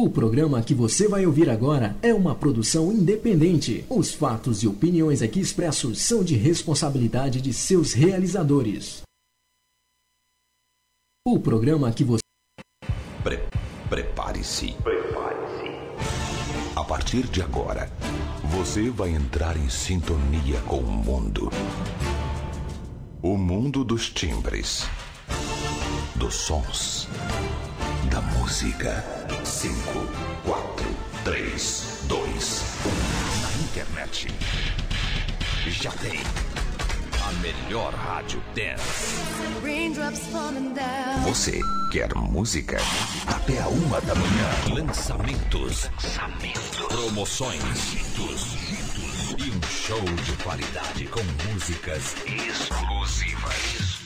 O programa que você vai ouvir agora é uma produção independente. Os fatos e opiniões aqui expressos são de responsabilidade de seus realizadores. O programa que você... Prepare-se. A partir de agora, você vai entrar em sintonia com o mundo. O mundo dos timbres, dos sons, da música. 5, 4, 3, 2, 1. Na internet, já tem a melhor rádio dance. Você quer música? Até a 1 da manhã. Lançamentos. Promoções. E um show de qualidade com músicas exclusivas.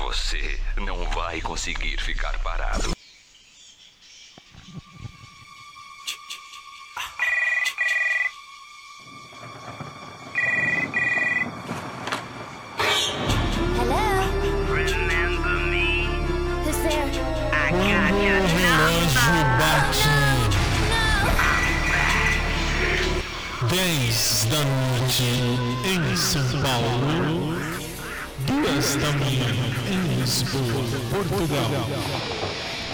Você não vai conseguir ficar parado. Em São Paulo, 2 da manhã em Lisboa, Portugal.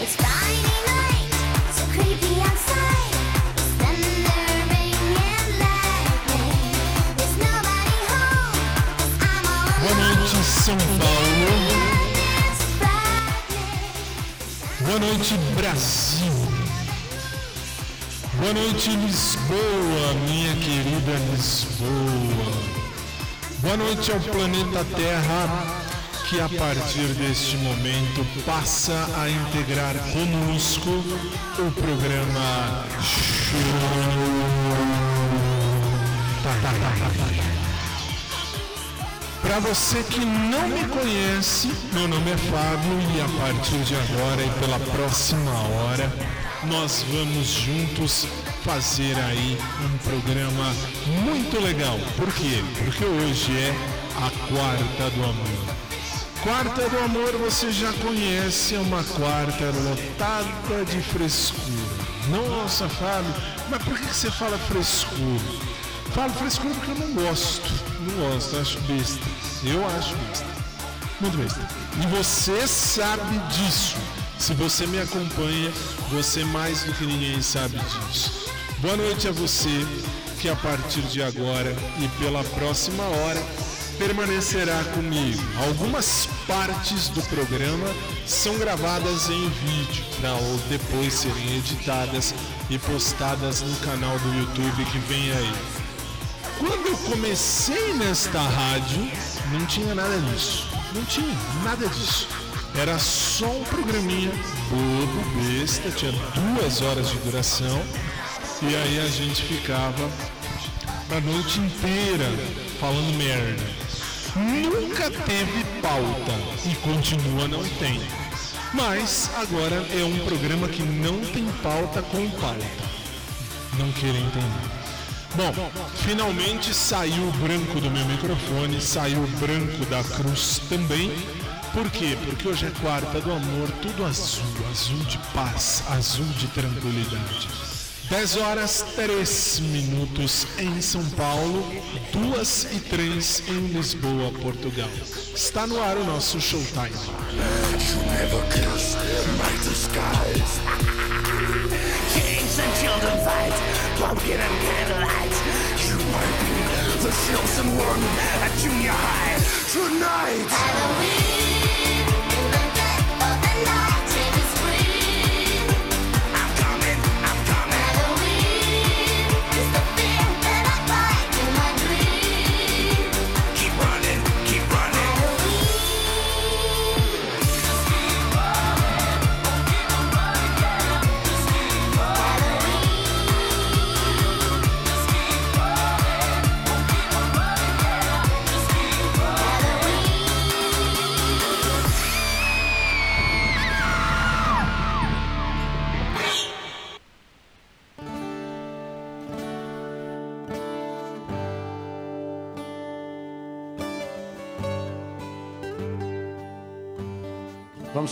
It's Friday night, so creepy outside. It's thundering and lightning. There's nobody home, 'cause I'm all alone. Boa noite, São Paulo. Boa noite, Brasil. Boa noite, Lisboa, minha querida Lisboa. Boa noite ao planeta Terra, que a partir deste momento passa a integrar conosco o programa SHOWTIME. Para você que não me conhece, meu nome é Fábio e a partir de agora e pela próxima hora... nós vamos juntos fazer aí um programa muito legal. Por quê? Porque hoje é a Quarta do Amor. Quarta do Amor você já conhece, é uma quarta lotada de frescura. Nossa, Fábio, mas por que você fala frescura? Falo frescura porque eu não gosto, acho besta. Eu acho besta, muito besta. E você sabe disso. Se você me acompanha, você mais do que ninguém sabe disso. Boa noite a você que a partir de agora e pela próxima hora permanecerá comigo. Algumas partes do programa são gravadas em vídeo para depois serem editadas e postadas no canal do YouTube que vem aí. Quando eu comecei nesta rádio, não tinha nada disso. Era só um programinha bobo, besta, tinha 2 horas de duração. E aí a gente ficava a noite inteira falando merda. Nunca teve pauta e continua não tem. Mas agora é um programa que não tem pauta com pauta. Não querer entender. Bom, finalmente saiu o branco do meu microfone, saiu o branco da cruz também. Por quê? Porque hoje é Quarta do Amor, tudo azul, azul de paz, azul de tranquilidade. 10h03 em São Paulo, 2h03 em Lisboa, Portugal. Está no ar o nosso Showtime. The sales and work at junior high tonight. Halloween in the dead of the night, take a scream. I'm coming. Halloween is the fear that I fight in my dream. Keep running. Halloween. Just keep running, don't keep on running, yeah. Just keep running. Halloween. Just keep running. Vamos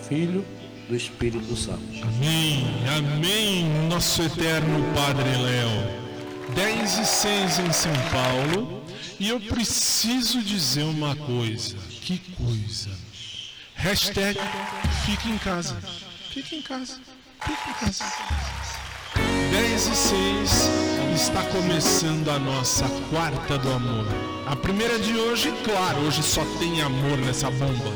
do Filho, do Espírito Santo. Amém, amém, nosso eterno Padre Léo. 10:06 em São Paulo. E eu preciso dizer uma coisa. Que coisa. Hashtag fique em casa. Fique em casa. Fique em casa. 10:06 está começando a nossa quarta do amor. A primeira de hoje, claro, hoje só tem amor nessa bomba.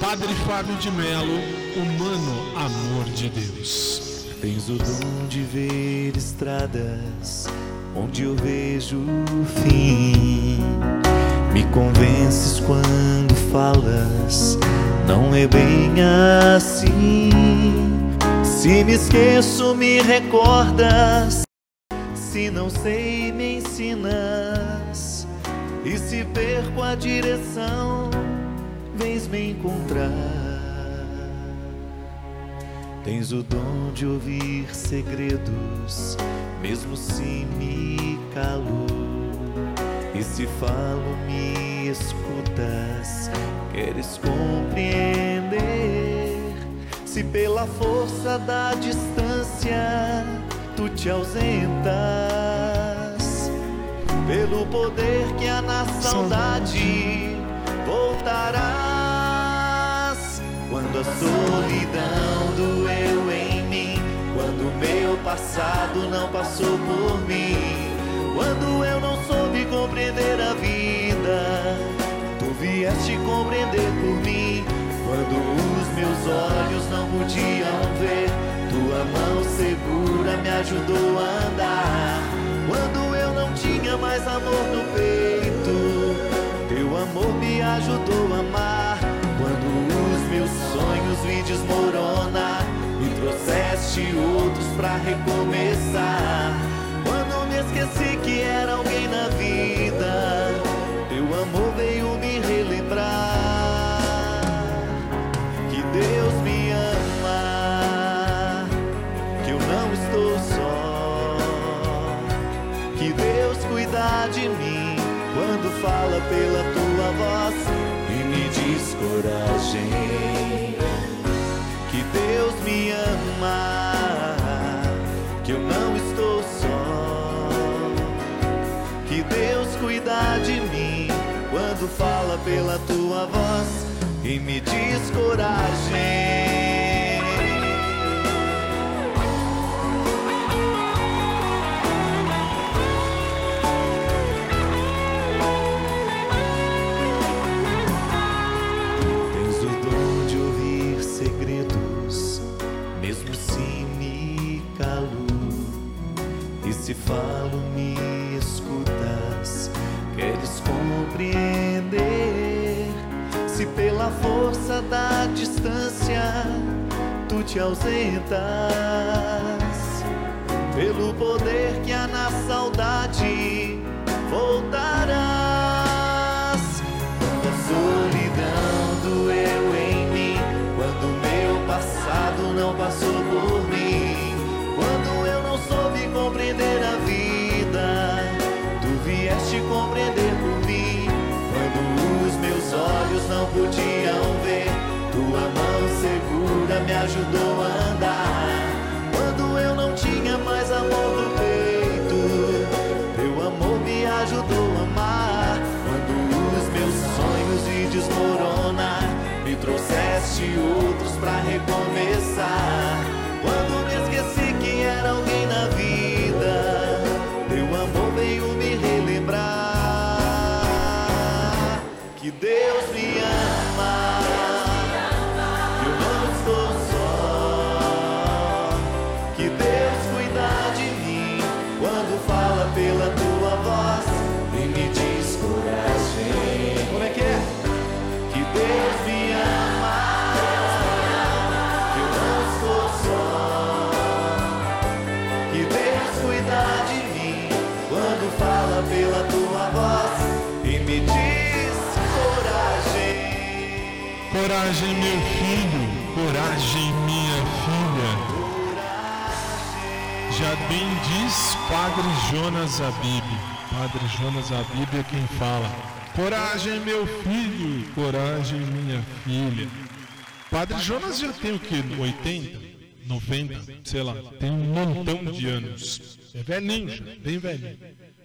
Padre Fábio de Melo, humano amor de Deus. Tens o dom de ver estradas onde eu vejo o fim. Me convences quando falas, não é bem assim. Se me esqueço, me recordas. Se não sei, me ensinas. E se perco a direção, vens me encontrar. Tens o dom de ouvir segredos, mesmo se me calo. E se falo, me escutas, queres compreender. Se pela força da distância, tu te ausentas. Pelo poder que há na saudade, voltarás. Quando a solidão doeu em mim, quando meu passado não passou por mim, quando eu não soube compreender a vida, tu vieste compreender por mim. Quando os meus olhos não podiam ver, tua mão segura me ajudou a andar. Quando eu não tinha mais amor no peito, teu amor me ajudou a amar. Quando os meus sonhos me desmoronar, me trouxeste outros pra recomeçar. Quando me esqueci que era alguém na vida, teu amor veio me relembrar que Deus me ama, que eu não estou só, que Deus cuida de mim. Quando fala pela tua voz e me diz coragem, que Deus me ama, que eu não estou só, que Deus cuida de mim. Quando fala pela tua voz e me diz coragem. Se falo, me escutas, queres compreender. Se pela força da distância tu te ausentas, pelo poder que há na saudade, voltarás. Quando a solidão doeu em mim, quando meu passado não passou por mim, quando eu não soube compreender a vida, tu vieste compreender por mim. Quando os meus olhos não podiam ver, tua mão segura me ajudou a andar. Quando eu não tinha mais amor no peito, teu amor me ajudou a amar. Quando os meus sonhos se desmoronar, me trouxeste outros pra recomeçar. Coragem, meu filho. Coragem, minha filha. Já bem diz Padre Jonas Habib. Padre Jonas Habib é quem fala. Coragem, meu filho. Coragem, minha filha. Padre Jonas já tem o quê? 80? 90? Sei lá. Tem um montão de anos. É velhinho já. Bem velhinho.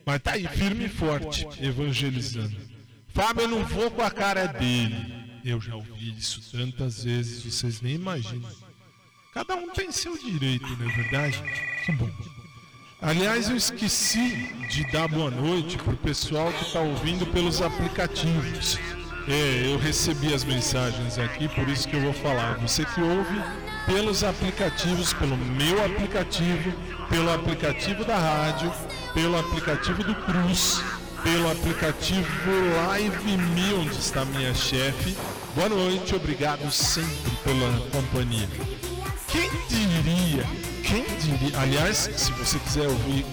Mas tá aí, firme e forte, evangelizando. Fábio, eu não vou com a cara dele. Eu já ouvi isso tantas vezes, vocês nem imaginam. Cada um tem seu direito, não é verdade? Que bom. Aliás, eu esqueci de dar boa noite para o pessoal que está ouvindo pelos aplicativos. É, eu recebi as mensagens aqui, por isso que eu vou falar. Você que ouve pelos aplicativos, pelo meu aplicativo, pelo aplicativo da rádio, pelo aplicativo do Cruz, pelo aplicativo Live Me, onde está minha chefe. Boa noite, obrigado sempre pela companhia. Quem diria, aliás, se você quiser ouvir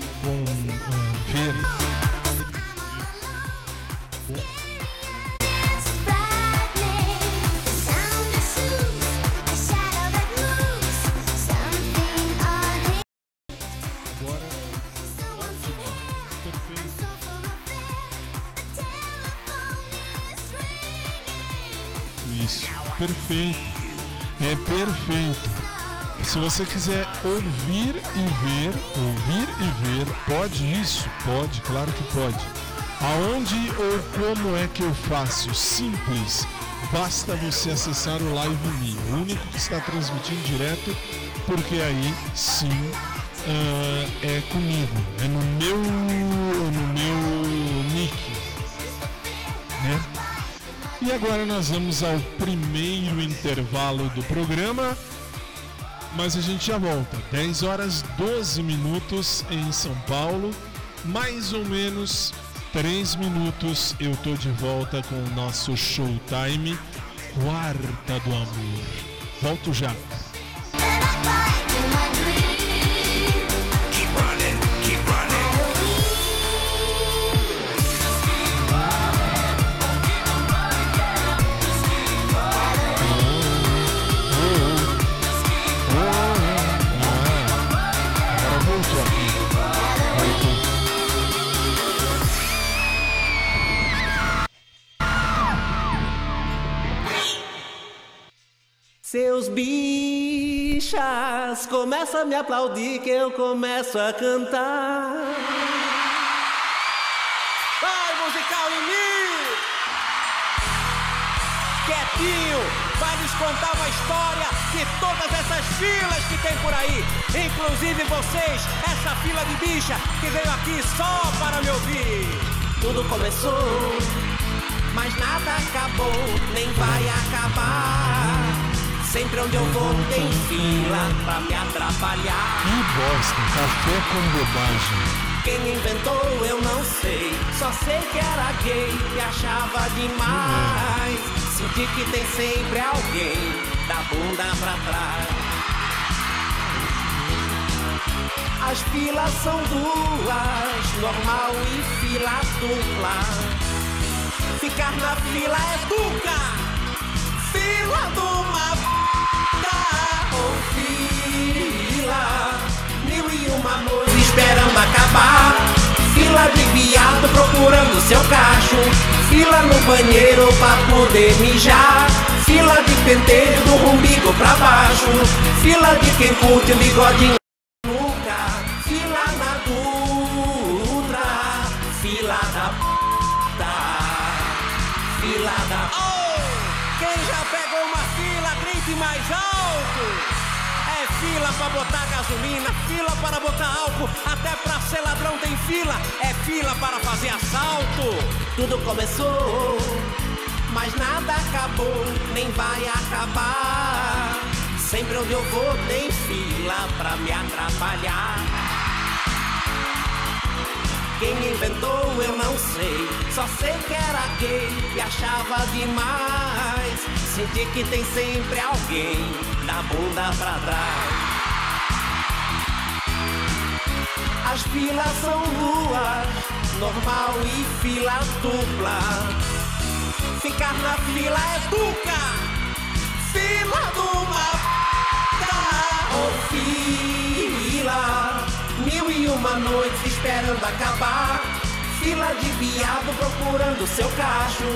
perfeito, é perfeito. Se você quiser ouvir e ver, pode isso? Pode, claro que pode. Aonde ou como é que eu faço? Simples, basta você acessar o Live Me, o único que está transmitindo direto, porque aí sim é comigo, é no meu nick, né? E agora nós vamos ao primeiro intervalo do programa, mas a gente já volta. 10 horas 12 minutos em São Paulo, mais ou menos 3 minutos eu tô de volta com o nosso Showtime, Quarta do Amor. Volto já. Seus bichas, começa a me aplaudir que eu começo a cantar. Vai, musical em mim! Quietinho, vai nos contar uma história de todas essas filas que tem por aí. Inclusive vocês, essa fila de bicha que veio aqui só para me ouvir. Tudo começou, mas nada acabou, nem vai acabar. Sempre onde eu vou tem fila pra me atrapalhar. Que bosta, café com bobagem. Quem inventou eu não sei, só sei que era gay e achava demais. Senti que tem sempre alguém da bunda pra trás. As filas são duas, normal e fila dupla. Ficar na fila é duca. Fila de uma p***, ou fila, mil e uma amores esperando acabar. Fila de viado procurando seu cacho. Fila no banheiro pra poder mijar. Fila de penteiro do umbigo pra baixo. Fila de quem curte o bigodinho. Fila pra botar gasolina, fila para botar álcool, até pra ser ladrão tem fila, é fila para fazer assalto. Tudo começou, mas nada acabou, nem vai acabar. Sempre onde eu vou tem fila pra me atrapalhar. Quem inventou eu não sei, só sei que era gay e achava demais. Senti que tem sempre alguém da bunda pra trás. As filas são duas, normal e fila dupla. Ficar na fila é duca. uma noite esperando acabar. Fila de viado procurando seu cacho.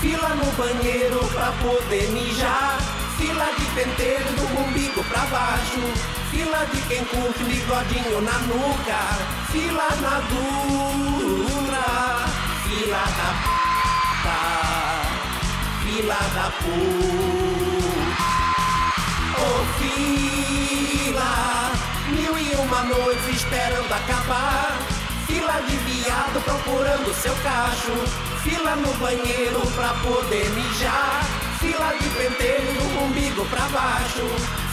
Fila no banheiro pra poder mijar. Fila de penteiro do umbigo pra baixo. Fila de quem curte bigodinho na nuca. Fila na dura. Fila da p***. Fila da p***. Oh, fila. Mil e uma noite esperando acabar. Fila de viado procurando seu cacho. Fila no banheiro pra poder mijar. Fila de penteiro do umbigo pra baixo.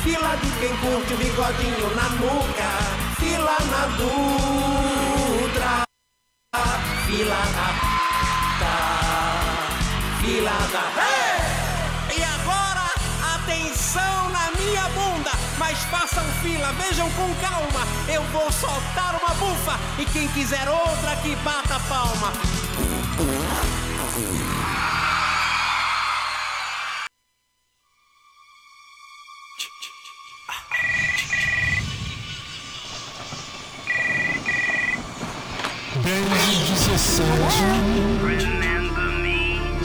Fila de quem curte o bigodinho na nuca. Fila na dutra. Fila na p***. Fila na... Hey! E agora, atenção na minha bunda. Mas façam fila, vejam com calma. Eu vou soltar uma bufa. E quem quiser outra que bata a palma.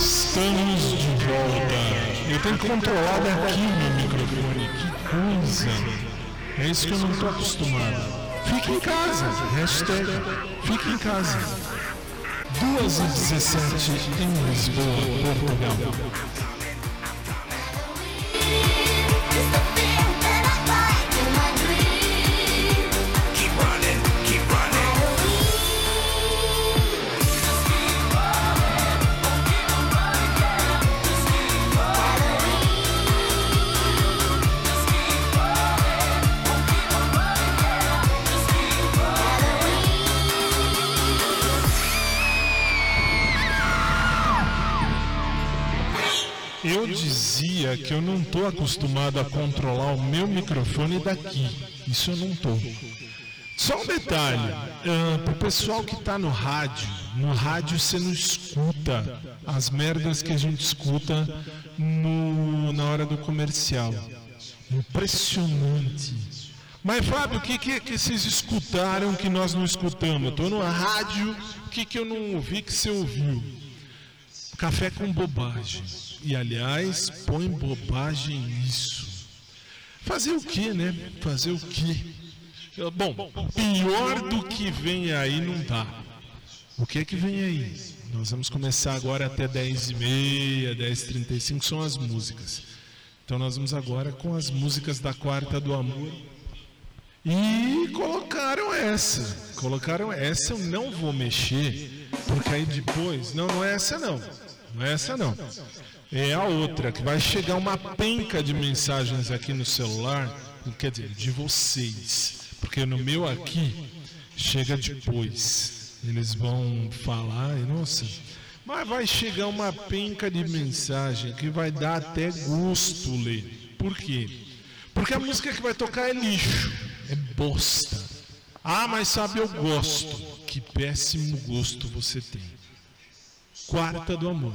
Estamos de volta. Eu tenho controlado aqui meu microfone. Que coisa! É isso que eu não estou acostumado. Fique em casa. Hashtag Fique em Casa. 2h17 em Lisboa, Portugal. Eu dizia que eu não estou acostumado a controlar o meu microfone daqui. Isso eu não estou. Só um detalhe. Para o pessoal que está no rádio, você não escuta as merdas que a gente escuta na hora do comercial. Impressionante. Mas, Fábio, o que vocês escutaram que nós não escutamos? Estou no rádio, o que eu não ouvi que você ouviu? Café com bobagem. E, aliás, põe bobagem nisso. Fazer o quê, né? Fazer o quê? Bom, pior do que vem aí não dá. O que é que vem aí? Nós vamos começar agora até 10h30, 10h35, são as músicas. Então nós vamos agora com as músicas da Quarta do Amor. E colocaram essa. Eu não vou mexer, porque aí depois... Não é essa não. É a outra, que vai chegar uma penca de mensagens aqui no celular, quer dizer, de vocês, porque no meu aqui chega depois, eles vão falar, nossa, mas vai chegar uma penca de mensagem que vai dar até gosto ler. Por quê? Porque a música que vai tocar é lixo, é bosta. Ah, mas sabe, eu gosto. Que péssimo gosto você tem. Quarta do Amor.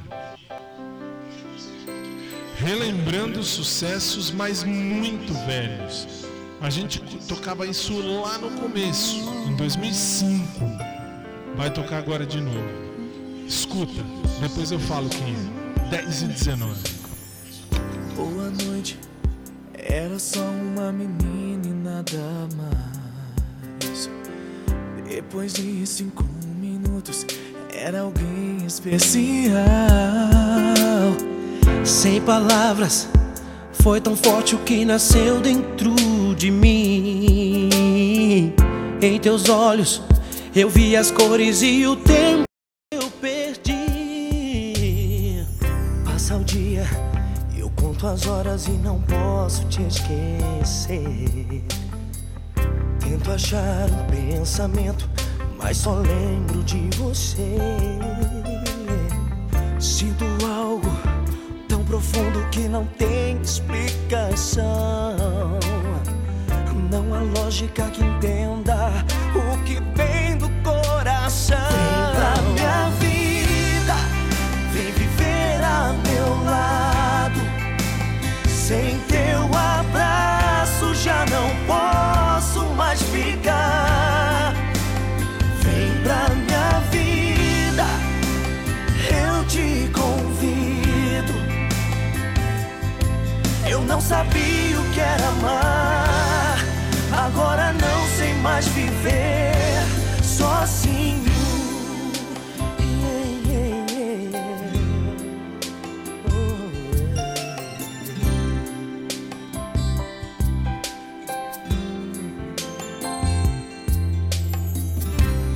Relembrando sucessos, mas muito velhos. A gente tocava isso lá no começo, em 2005. Vai tocar agora de novo. Escuta, depois eu falo quem é. 10h19. Boa noite, era só uma menina e nada mais. Depois de 5 minutos... Era alguém especial. Sem palavras, foi tão forte o que nasceu dentro de mim. Em teus olhos, eu vi as cores e o tempo eu perdi. Passa o dia, eu conto as horas e não posso te esquecer. Tento achar um pensamento, mas só lembro de você. Sinto algo tão profundo que não tem explicação. Não há lógica que entenda o que vem do coração. Vem pra minha vida, vem viver ao meu lado. Sem teu abraço já não posso mais ficar. sabia o que era amar, agora não sei mais viver sozinho.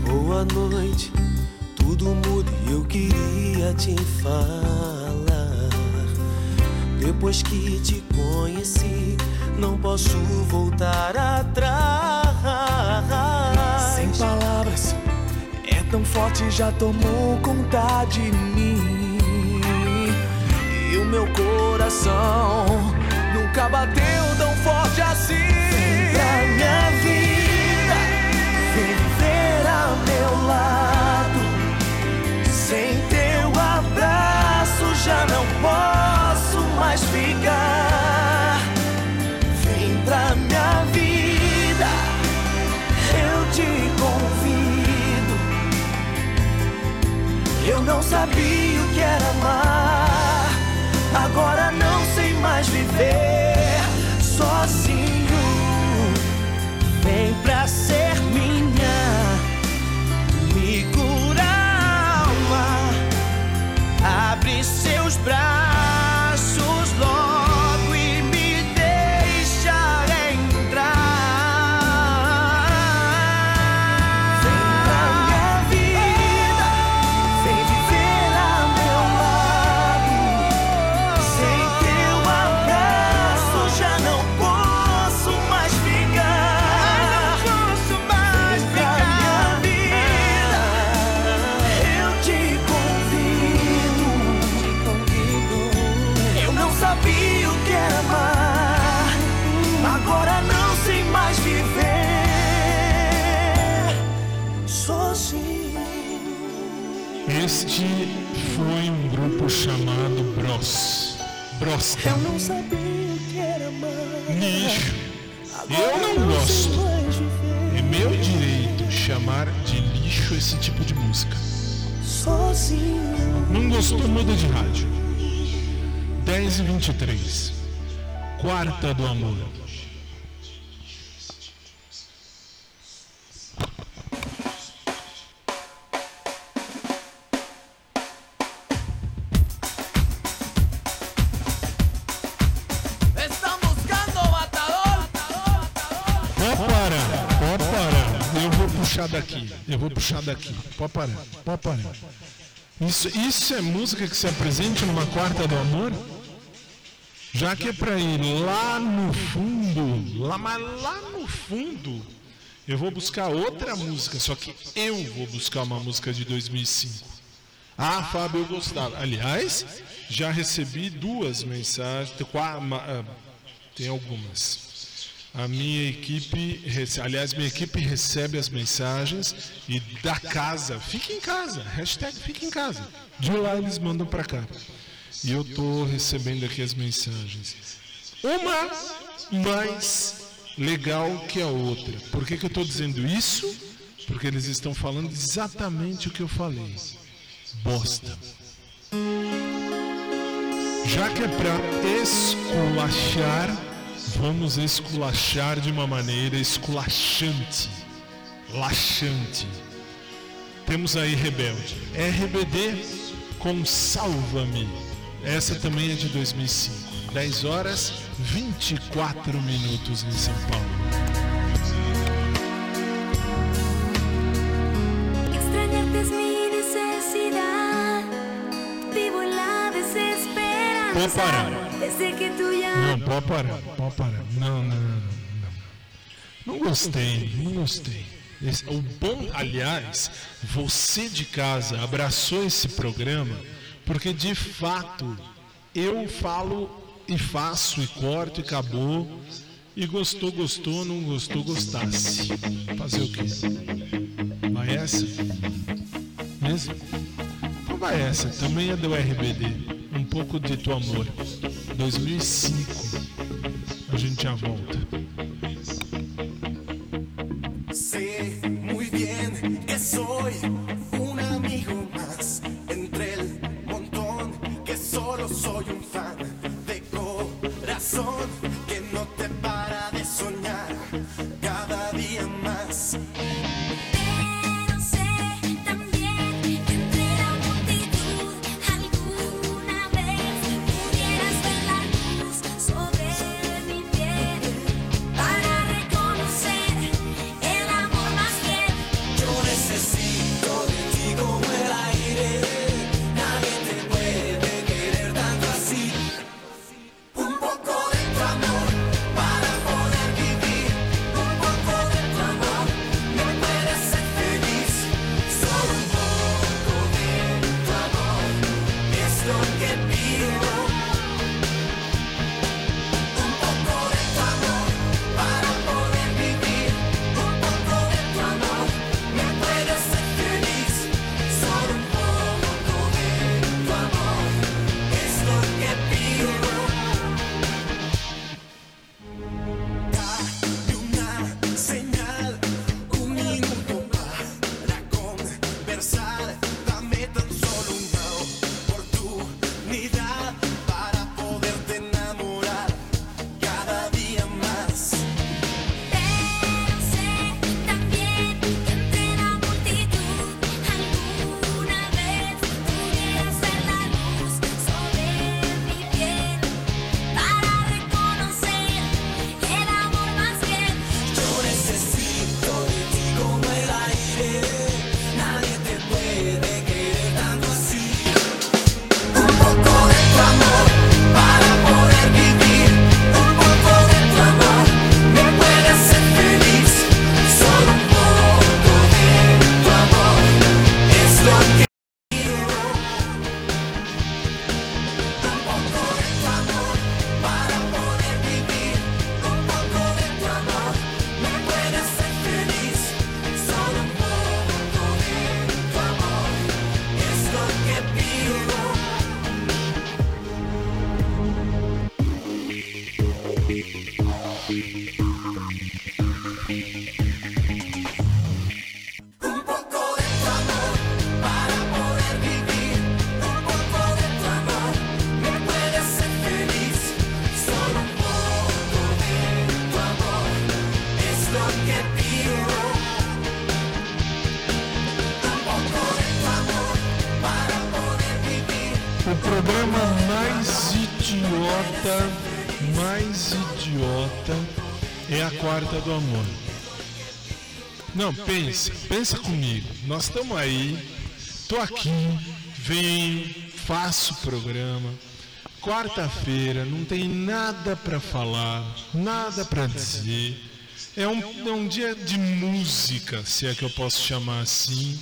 Boa noite, tudo muda e eu queria te falar. Depois que te conheci, não posso voltar atrás. Sem palavras, é tão forte, já tomou conta de mim. E o meu coração nunca bateu tão forte assim. Vem pra minha vida, vem viver ao meu lado. Sem teu abraço já não posso mais ficar. Vem pra minha vida, eu te convido. Eu não sabia o que era amar, agora não sei mais viver sozinho. Vem pra ser minha, me cura a alma, abre seus braços logo e me deixa entrar. Vem pra minha vida, vem viver ao meu lado. Sem teu abraço já não posso mais ficar. Vem pra minha vida, eu te convido. Eu não sabia o que era amar, agora não sei mais viver sozinho. Este foi um grupo chamado Bros. Brosta. Eu não sabia o que era amar, Lixo. Eu não gosto. É meu direito chamar de lixo esse tipo de música. sozinho. Não gostou, muda de rádio. 10h23. Quarta do Amor. Estão buscando o matador. Pode parar. Eu vou puxar daqui. Pode parar, Isso é música que se apresente numa quarta do amor? Já que é pra ir lá no fundo, mas lá no fundo, eu vou buscar outra música, só que eu vou buscar uma música de 2005. Ah, Fábio, eu gostava. Aliás, já recebi duas mensagens, tem algumas. Minha equipe recebe as mensagens e da casa, fica em casa, hashtag fica em casa. De lá eles mandam pra cá. E eu tô recebendo aqui as mensagens. Uma mais legal que a outra. Por que eu tô dizendo isso? Porque eles estão falando exatamente o que eu falei. Bosta. Já que é pra esculachar, vamos esculachar de uma maneira esculachante, laxante. Temos aí Rebelde. RBD com Salva-me. Essa também é de 2005. 10h24 em São Paulo. Extrañarte es mi necesidad. Vivo la desesperanza. Não, pode parar. Não. Não gostei. O bom, aliás, você de casa abraçou esse programa, porque de fato eu falo e faço e corto e acabou. E gostou, não gostou, gostasse. Fazer o quê? Vai essa? Mesmo? Então vai essa, também é do RBD. Um pouco de teu amor. 2005. A gente já volta. Sé muy bien que soy un amigo más entre el montón, que solo soy un fan de corazón. programa mais idiota é a Quarta do Amor. Não, pensa comigo. Nós estamos aí, tô aqui, venho, faço o programa. Quarta-feira, não tem nada para falar, nada para dizer. É um dia de música, se é que eu posso chamar assim.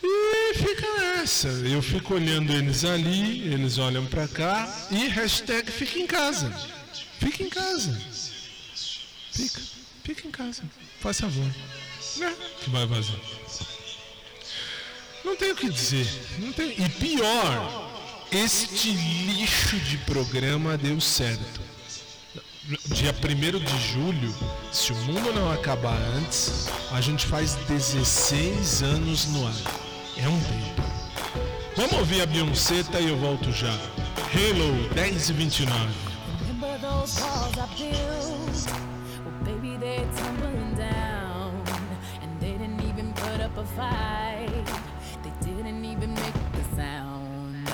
E fica nessa. Eu fico olhando eles ali, eles olham pra cá. E hashtag fica em casa. Fica em casa. Fica em casa. Faz favor. Né? Que vai vazar. Não tem o que dizer. Não tem... E pior, este lixo de programa deu certo. Dia 1º de julho, se o mundo não acabar antes, a gente faz 16 anos no ar. É um tempo. Vamos ouvir a Beyoncé e eu volto já. Hello, 10h29. Remember those calls I filled? Well, baby, they're tumbling down. And they didn't even put up a fight. They didn't even make a sound.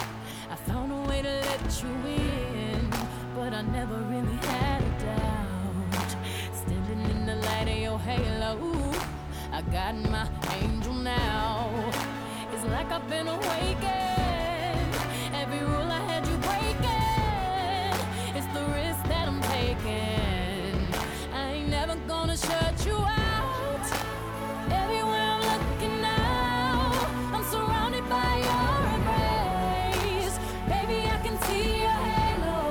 I found a way to let you in, but I never really had a doubt. Standing in the light of your halo, I got my angel now. It's like I've been awakened. Every rule I had you breaking. It's the risk that I'm taking. I ain't never gonna shut you out. Everywhere I'm looking now, I'm surrounded by your embrace. Baby, I can see your halo.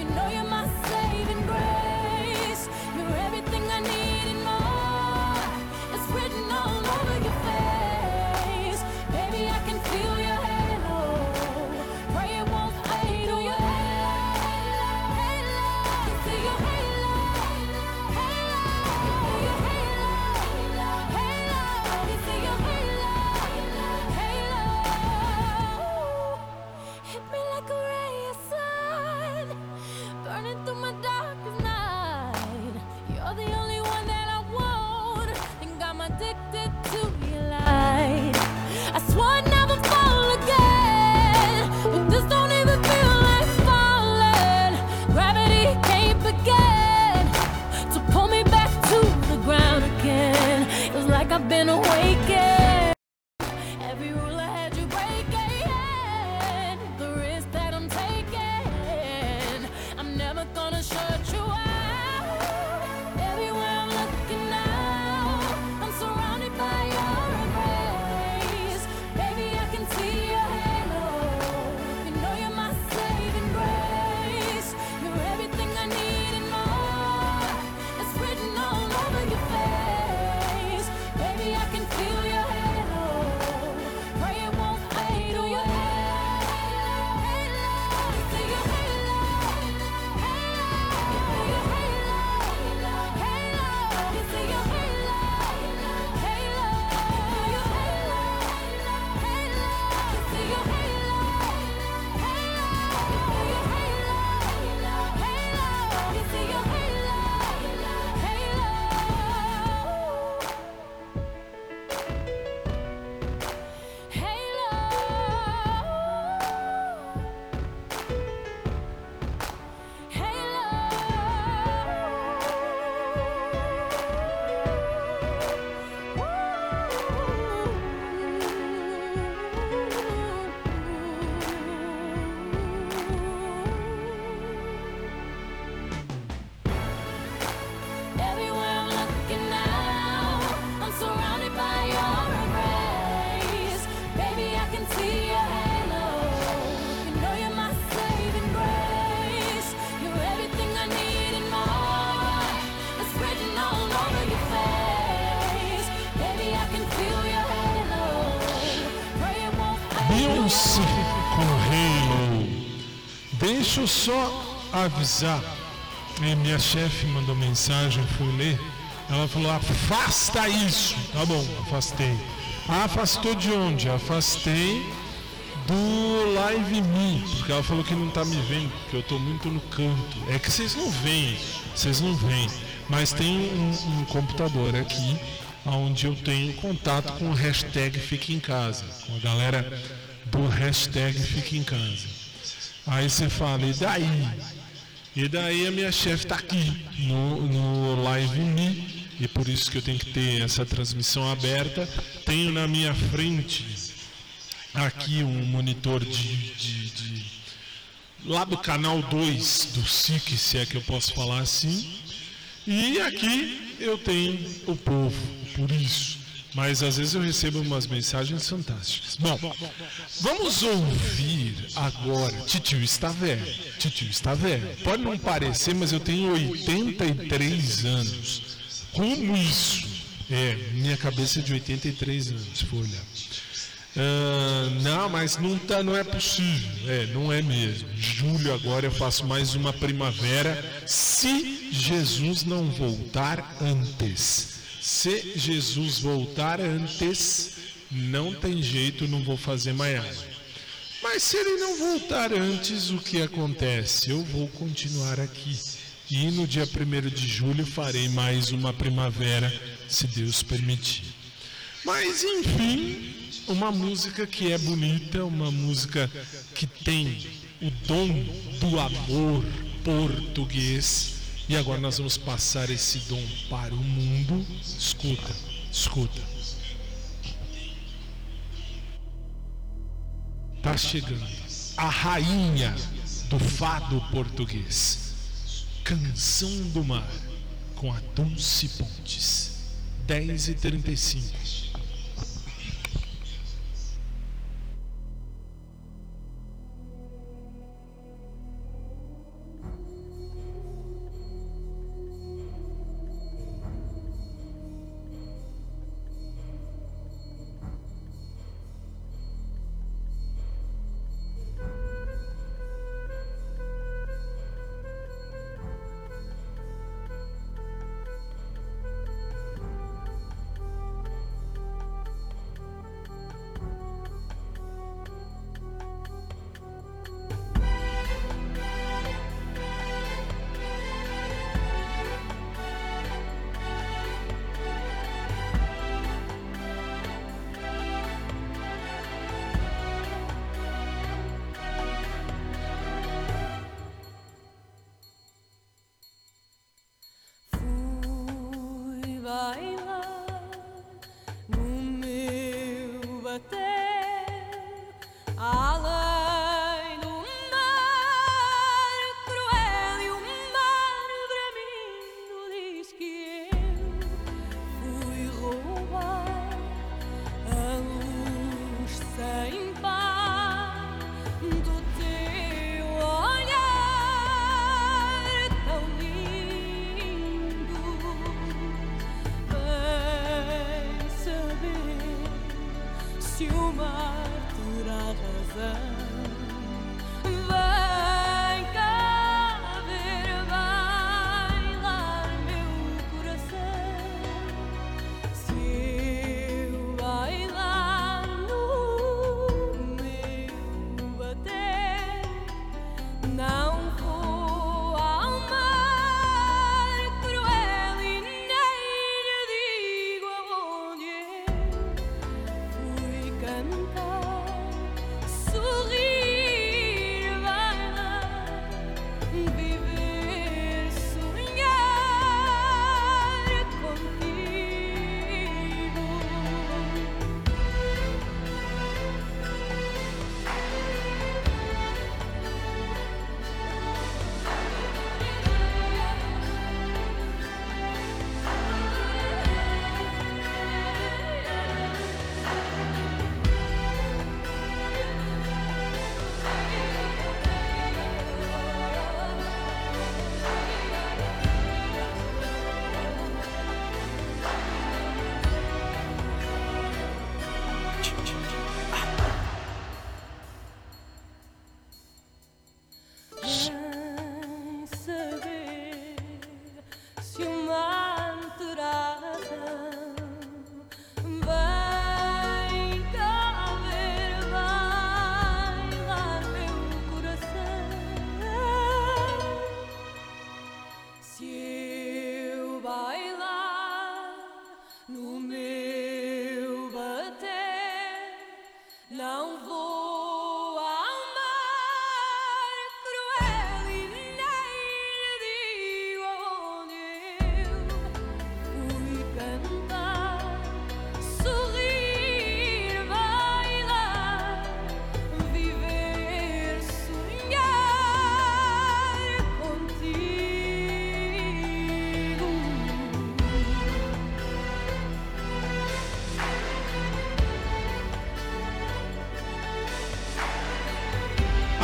You know you're my saving grace. You're everything I need and more. It's written all over your face. Baby, I can feel your halo. Pray it won't fade. Oh, your halo, halo. See your halo, halo. See your halo, halo. See your halo, halo. Hit me like a ray of sun, burning through my darkest night. You're the only one that I want, and I'm addicted to your light. I swore I'd never fall again, but this don't even feel like falling. Gravity can't begin to pull me back to the ground again. It's like I've been awakened. Every rule I had you breaking, the risk that I'm taking. I'm never gonna shut you out. Everywhere I'm looking now, I'm surrounded by your embrace. Baby, I can see your halo. You know you're my saving grace. You're everything I need and more. It's written all over your face. Baby, I can feel your halo. Pray it won't fade. Oh, your halo, halo. See your halo, halo. See your halo, halo. You see your halo, halo. Your halo, halo. You see your halo, halo. Your halo, halo. You see your halo, halo. Halo. Everywhere I'm looking now, I'm surrounded by your embrace. Baby, I can see your halo. You know you're my saving grace. You're everything I need and more. It's written all over your face. Baby, I can feel your halo. Pray it won't Beyoncé com Halo. Deixa eu só avisar. E minha chefe mandou mensagem, eu fui ler. Ela falou, afasta isso. Tá bom, afastei. Afastou de onde? Afastei do Live Me. Porque ela falou que não tá me vendo, porque eu tô muito no canto. É que vocês não veem. Mas tem um computador aqui onde eu tenho contato com o hashtag Fica em Casa, com a galera do hashtag Fique em Casa. Aí você fala, e daí? E daí a minha chefe está aqui no Live Me, e por isso que eu tenho que ter essa transmissão aberta. Tenho na minha frente aqui um monitor de lá do canal 2 do SIC, se é que eu posso falar assim. E aqui eu tenho o povo, por isso. Mas às vezes eu recebo umas mensagens fantásticas. Bom, vamos ouvir agora. Titio está velho. Titio está velho. Pode não parecer, mas eu tenho 83 anos. Como isso? É, minha cabeça é de 83 anos, se for olhar. Não, mas não, tá, não é possível. É, não é mesmo. Julho agora eu faço mais uma primavera. Se Jesus não voltar antes. Se Jesus voltar antes, não tem jeito, não vou fazer maiagem. Mas se ele não voltar antes, o que acontece? Eu vou continuar aqui. E no dia 1º de julho farei mais uma primavera, se Deus permitir. Mas enfim, uma música que é bonita, uma música que tem o dom do amor português. E agora nós vamos passar esse dom para o mundo. Escuta, escuta. Tá chegando a rainha do fado português. Canção do Mar, com a Dulce Pontes. 10h35.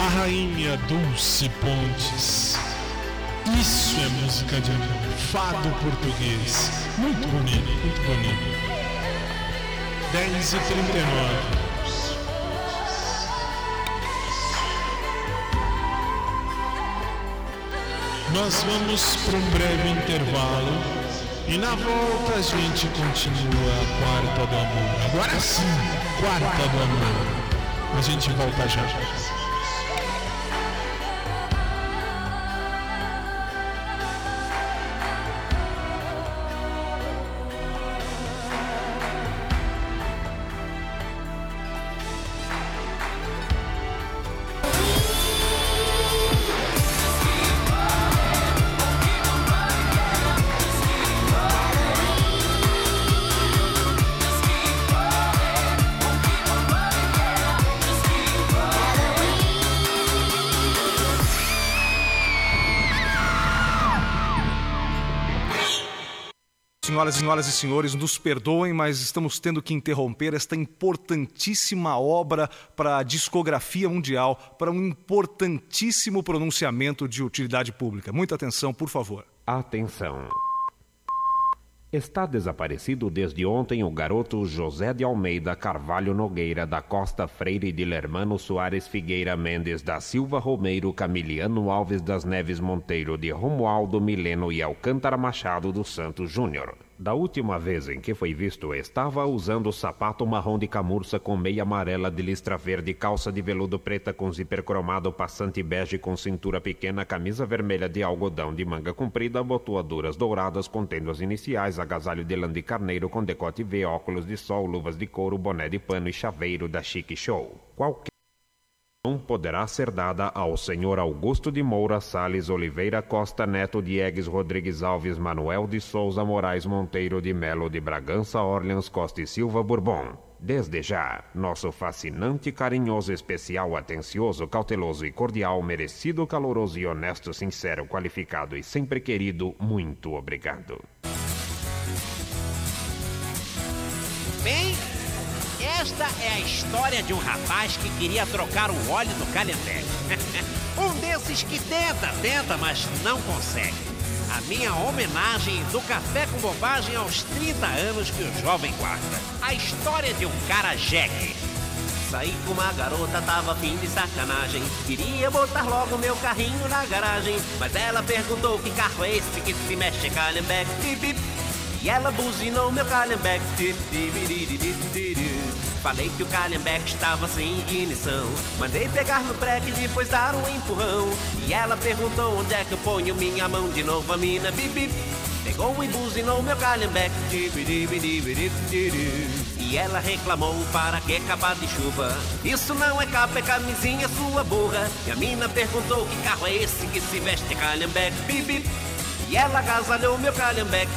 a rainha Dulce Pontes. Isso é música de amor, fado português. Muito bonito, muito bonito. 10h39. Nós vamos para um breve intervalo e na volta a gente continua a Quarta do Amor. Agora sim, Quarta do Amor. A gente volta já. Senhoras e senhores, nos perdoem, mas estamos tendo que interromper esta importantíssima obra para a discografia mundial, para um importantíssimo pronunciamento de utilidade pública. Muita atenção, por favor. Atenção. Está desaparecido desde ontem o garoto José de Almeida Carvalho Nogueira da Costa Freire de Lermano Soares Figueira Mendes da Silva Romeiro Camiliano Alves das Neves Monteiro de Romualdo Mileno e Alcântara Machado dos Santos Júnior. Da última vez em que foi visto, estava usando sapato marrom de camurça com meia amarela de listra verde, calça de veludo preta com zíper cromado, passante bege com cintura pequena, camisa vermelha de algodão de manga comprida, botoaduras douradas contendo as iniciais, agasalho de lã de carneiro com decote V, óculos de sol, luvas de couro, boné de pano e chaveiro da Chic Show. Qualquer não poderá ser dada ao senhor Augusto de Moura Salles Oliveira Costa Neto Diegues Rodrigues Alves Manuel de Souza Moraes Monteiro de Melo de Bragança Orleans Costa e Silva Bourbon. Desde já, nosso fascinante, carinhoso, especial, atencioso, cauteloso e cordial, merecido, caloroso e honesto, sincero, qualificado e sempre querido, muito obrigado. Bem... Esta é a história de um rapaz que queria trocar o óleo do Calendex. Um desses que tenta, mas não consegue. A minha homenagem do Café com Bobagem aos 30 anos que o jovem guarda. A história de um cara jegue. Saí com uma garota, tava fim de sacanagem. Queria botar logo meu carrinho na garagem. Mas ela perguntou que carro é esse que se mexe Calendex. E ela buzinou meu Calendex. Falei que o Calendex estava sem ignição. Mandei pegar no breque e depois dar um empurrão. E ela perguntou onde é que eu ponho minha mão de novo. A mina bip, bip. Pegou e buzinou meu Calendex. E ela reclamou para que capa de chuva. Isso não é capa, é camisinha sua burra. E a mina perguntou que carro é esse que se veste Calendex. Bip, bip. E ela agasalhou meu Calendex.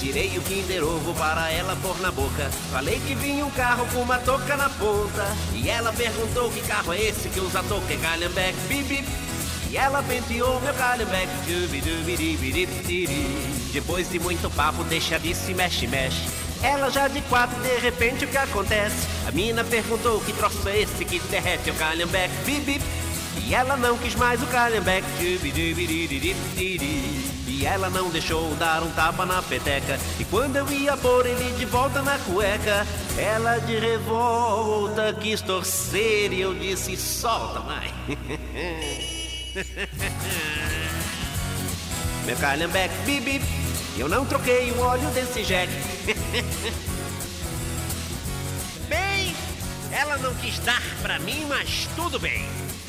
Tirei o Kinder Ovo para ela pôr na boca. Falei que vinha um carro com uma touca na ponta. E ela perguntou que carro é esse que usa touca, é Calendex. Bip, e ela penteou meu Calendex. Depois de muito papo, deixa disso e mexe. Ela já de quatro, de repente o que acontece? A mina perguntou que troço é esse que derrete o Calendex. Bip, e ela não quis mais o Calendex. E ela não deixou dar um tapa na peteca. E quando eu ia pôr ele de volta na cueca, ela de revolta quis torcer e eu disse, solta, mãe. Meu Calendex, bip, eu não troquei o óleo desse jegue. Bem, ela não quis dar pra mim, mas tudo bem.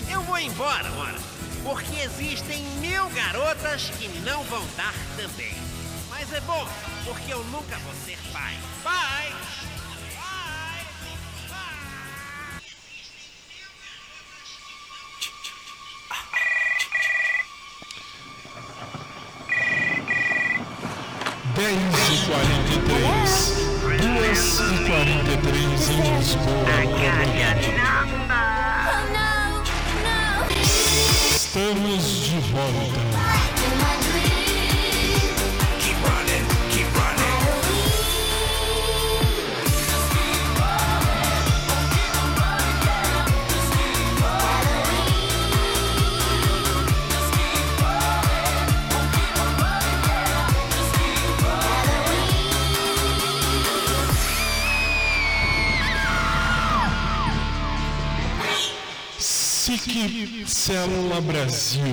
Eu vou embora agora, porque existem 1000 garotas que não vão dar também. Mas é bom, porque eu nunca vou ser pai. Pai! Pai! Pai! Pai! 10h43. 2h43 em Lisboa. Estamos de volta. Keep running, keep running. SIC Célula Brasil,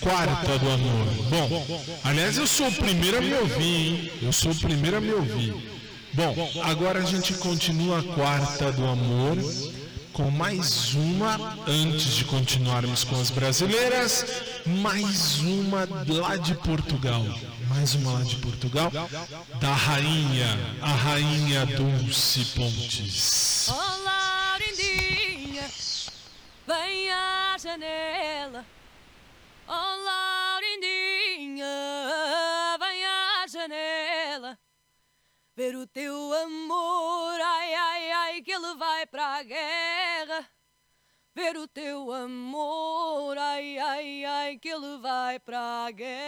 quarta do amor. Bom, aliás, eu sou o primeiro a me ouvir, hein? Eu sou o primeiro a me ouvir. Bom, agora a gente continua a quarta do amor com mais uma, antes de continuarmos com as brasileiras, mais uma lá de Portugal. Mais uma lá de Portugal, da rainha, a rainha Dulce Pontes. Olá, lindinha, vem à janela. Olá, lindinha, vem à janela ver o teu amor, ai, ai, ai, que ele vai para a guerra. Ver o teu amor, ai, ai, ai, que ele vai para a guerra.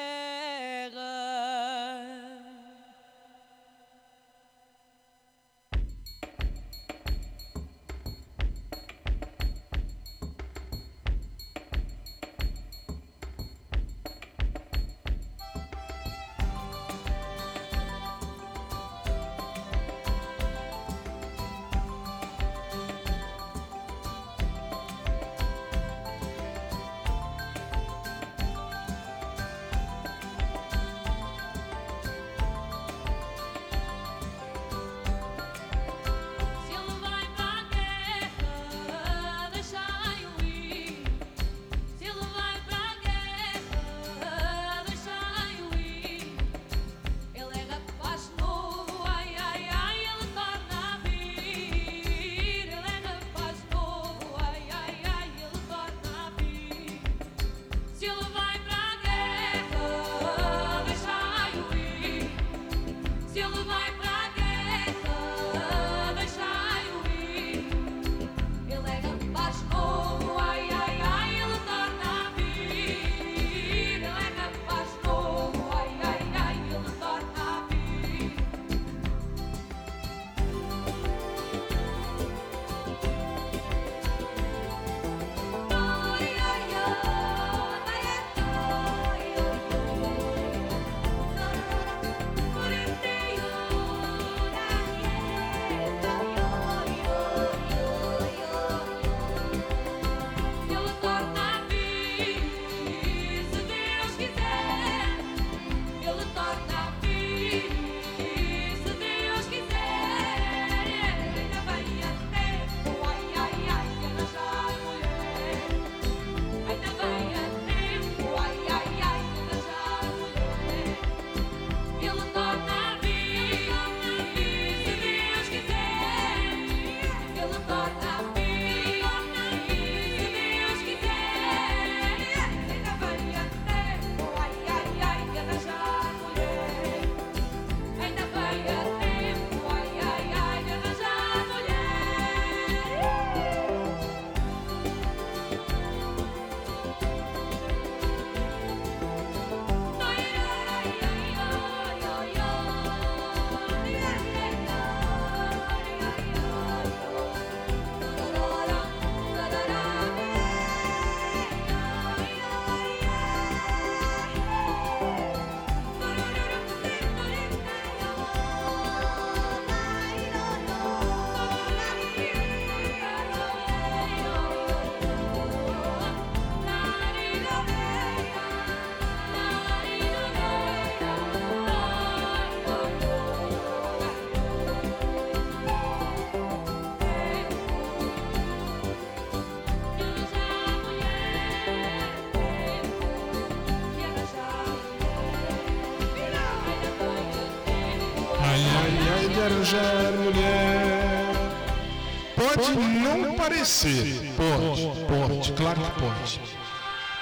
Pode, claro que pode.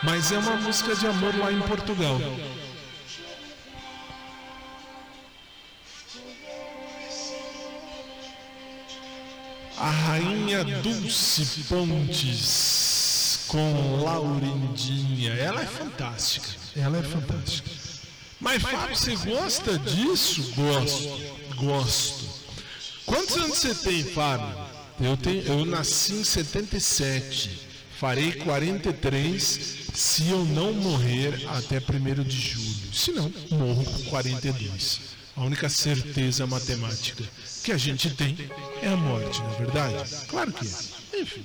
Mas é uma música de amor lá em Portugal. A rainha Dulce Pontes com Laurindinha. Ela é fantástica. Ela é fantástica. Mas Fábio, você gosta disso? Gosto. Quantos anos você tem, Fábio? Eu nasci em 77, farei 43 se eu não morrer até 1º de julho. Se não, morro com 42. A única certeza matemática que a gente tem é a morte, não é verdade? Claro que é. Enfim.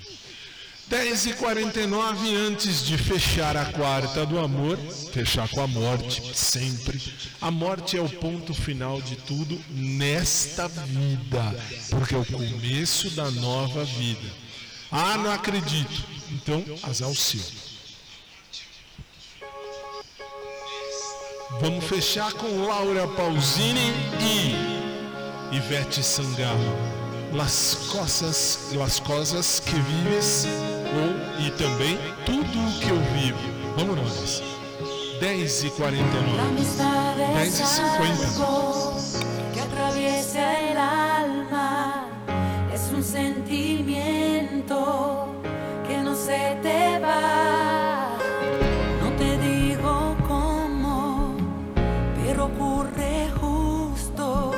10h49, antes de fechar a quarta do amor, fechar com a morte, sempre. A morte é o ponto final de tudo nesta vida, porque é o começo da nova vida. Ah, não acredito. Então, azar o seu. Vamos fechar com Laura Pausini e Ivete Sangalo. Las cosas que vives, ou, e também tudo o que eu vivo. Vamos nós. 10h49. 10h50. Que atraviesa el alma, es un sentimiento que no se te va. No te digo cómo, pero ocurre justo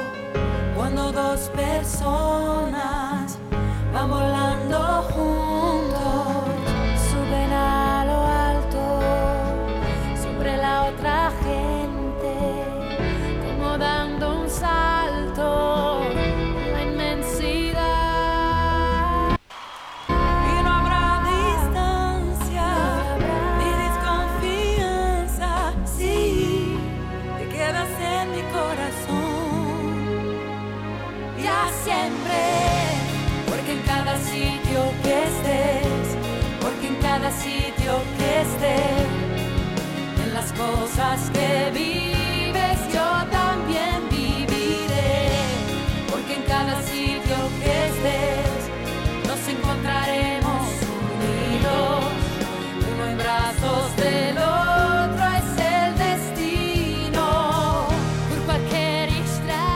cuando dos personas van volando juntos, suben a lo alto sobre la otra gente, como dando un salto a la inmensidad. Y no habrá distancia ni desconfianza si te quedas en mi corazón ya siempre. Sitio que estés, porque en cada sitio que estés, en las cosas que vives yo también viviré, porque en cada sitio que estés nos encontraremos unidos, uno en brazos del otro es el destino, por cualquier estrada.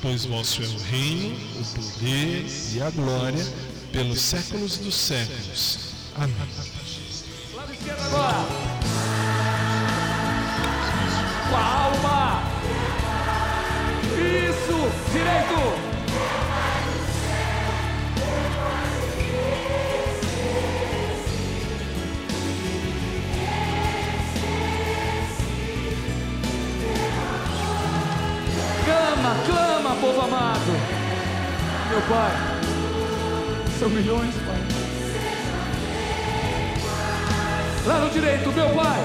Pois vosso é o reino, o poder e a glória, pelos séculos dos séculos. Amém. Com a alma. Isso, direito. Clama, povo amado. Meu Pai, são milhões, Pai. Lá no direito, meu Pai.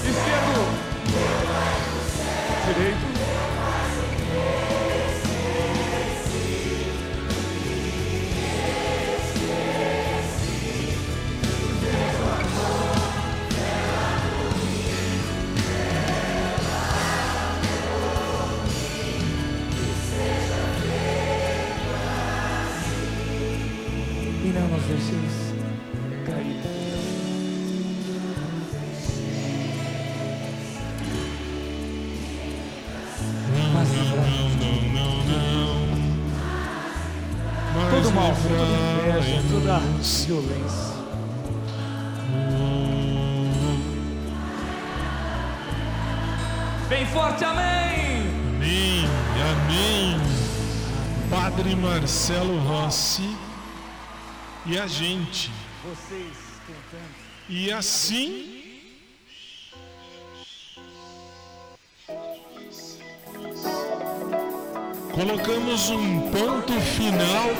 Esquerdo. Direito. Violência. Bem forte, amém! Amém, amém! Padre Marcelo Rossi e a gente. Vocês cantando. E assim... colocamos um ponto final,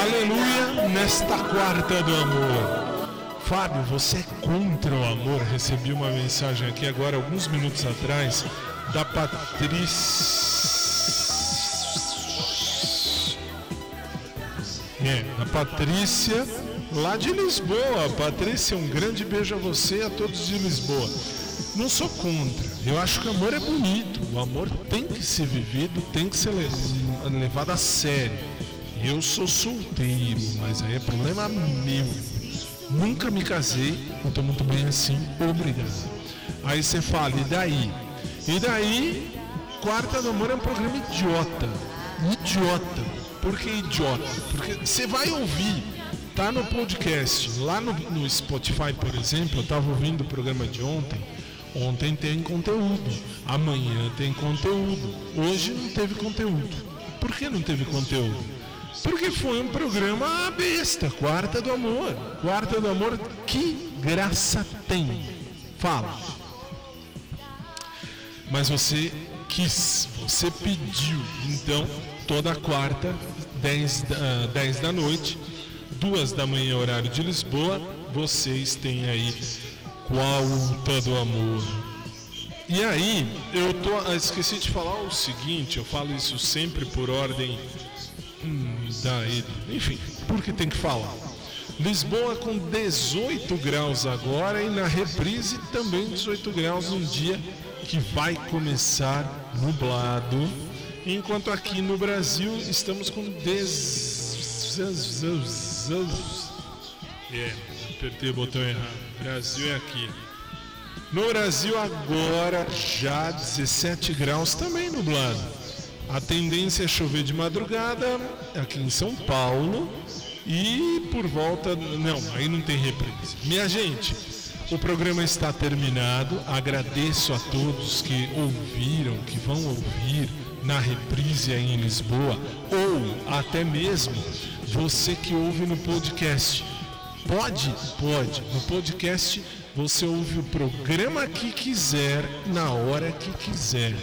aleluia, nesta quarta do amor. Fábio, você é contra o amor? Recebi uma mensagem aqui agora, alguns minutos atrás, da Patrícia. Da Patrícia, lá de Lisboa. Patrícia, um grande beijo a você e a todos de Lisboa. Não sou contra, eu acho que o amor é bonito, o amor tem que ser vivido, tem que ser levado a sério. Eu sou solteiro, mas aí é problema meu, nunca me casei, eu tô muito bem assim, obrigado. Aí você fala, e daí? E daí, Quarta do Amor é um programa idiota, idiota. Por que idiota? Porque você vai ouvir. Tá no podcast, lá no Spotify, por exemplo, eu estava ouvindo o programa de ontem. Ontem tem conteúdo, amanhã tem conteúdo, hoje não teve conteúdo. Por que não teve conteúdo? Porque foi um programa besta, Quarta do Amor. Quarta do Amor, que graça tem? Fala. Mas você quis, você pediu, então, toda quarta, 10 da noite... 2 da manhã, horário de Lisboa, vocês têm aí Quarta do Amor. E aí, eu esqueci de falar o seguinte, eu falo isso sempre por ordem da EDA, enfim, porque tem que falar. Lisboa com 18 graus agora e na reprise também 18 graus, um dia que vai começar nublado, enquanto aqui no Brasil estamos com 10... apertei o botão errado. Brasil é aqui. No Brasil agora já 17 graus, também nublado. A tendência é chover de madrugada aqui em São Paulo e por volta... Não, aí não tem reprise. Minha gente, o programa está terminado. Agradeço a todos que ouviram, que vão ouvir na reprise aí em Lisboa, ou até mesmo você que ouve no podcast. Pode. No podcast você ouve o programa que quiser, na hora que quiser,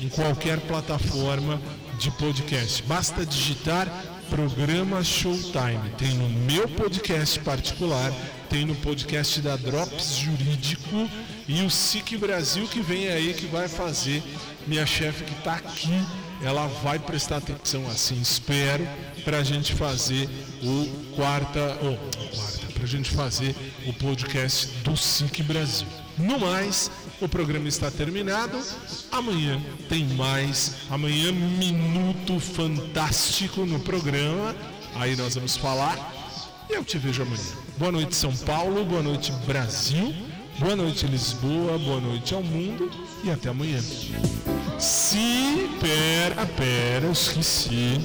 em qualquer plataforma de podcast. Basta digitar programa Showtime. Tem no meu podcast particular, tem no podcast da Drops Jurídico e o SIC Brasil que vem aí, que vai fazer. Minha chefe que está aqui, ela vai prestar atenção, assim espero, para a gente fazer o para a gente fazer o podcast do SIC Brasil. No mais, o programa está terminado. Amanhã tem mais. Amanhã, Minuto Fantástico no programa. Aí nós vamos falar. E eu te vejo amanhã. Boa noite, São Paulo. Boa noite, Brasil. Boa noite, Lisboa. Boa noite ao mundo. E até amanhã. Pera, eu esqueci.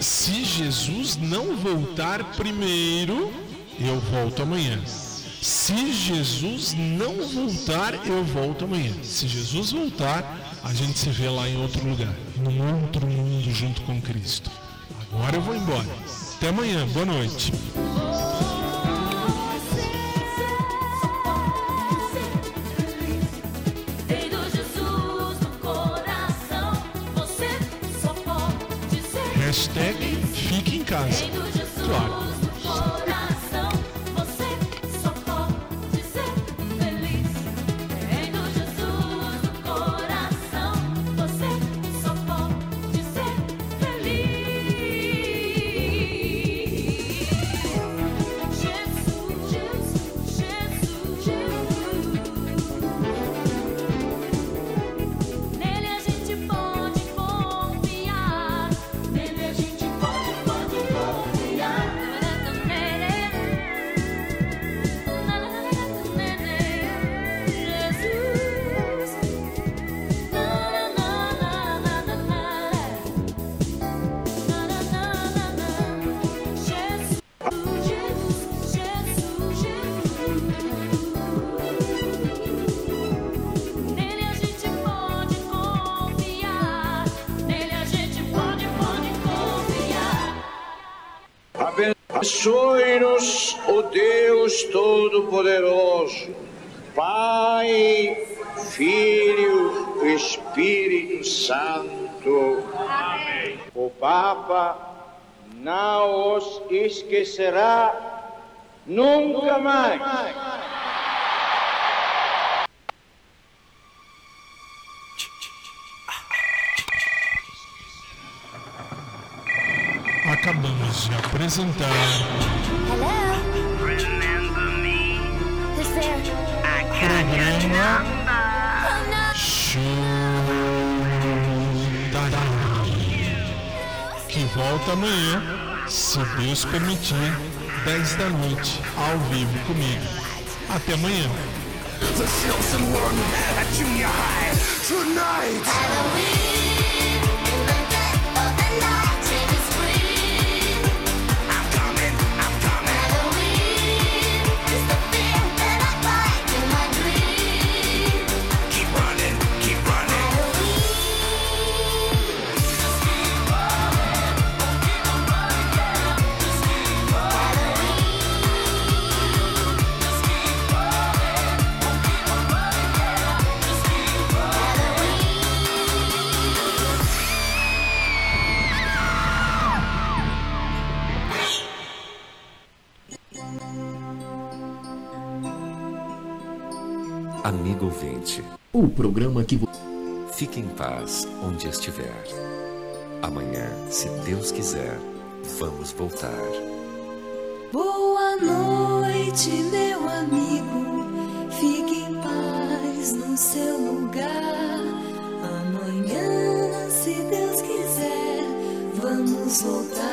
Se Jesus não voltar primeiro, eu volto amanhã. Se Jesus não voltar, eu volto amanhã. Se Jesus voltar, a gente se vê lá em outro lugar, num outro mundo junto com Cristo. Agora eu vou embora. Até amanhã. Boa noite. Hashtag fique em casa. Claro. Abençoe-nos, ó Deus Todo-Poderoso, Pai, Filho, Espírito Santo. Amém. O Papa não os esquecerá nunca mais. Acabamos de apresentar. Hello. Remember me. Who's there? I got your number. Showtime. Que volta amanhã, se Deus permitir, 10 da noite, ao vivo comigo. Até amanhã. The chosen one at junior high tonight. Halloween in the dead of the night. Amigo ouvinte, o programa que fique em paz onde estiver. Amanhã, se Deus quiser, vamos voltar. Boa noite, meu amigo. Fique em paz no seu lugar. Amanhã, se Deus quiser, vamos voltar.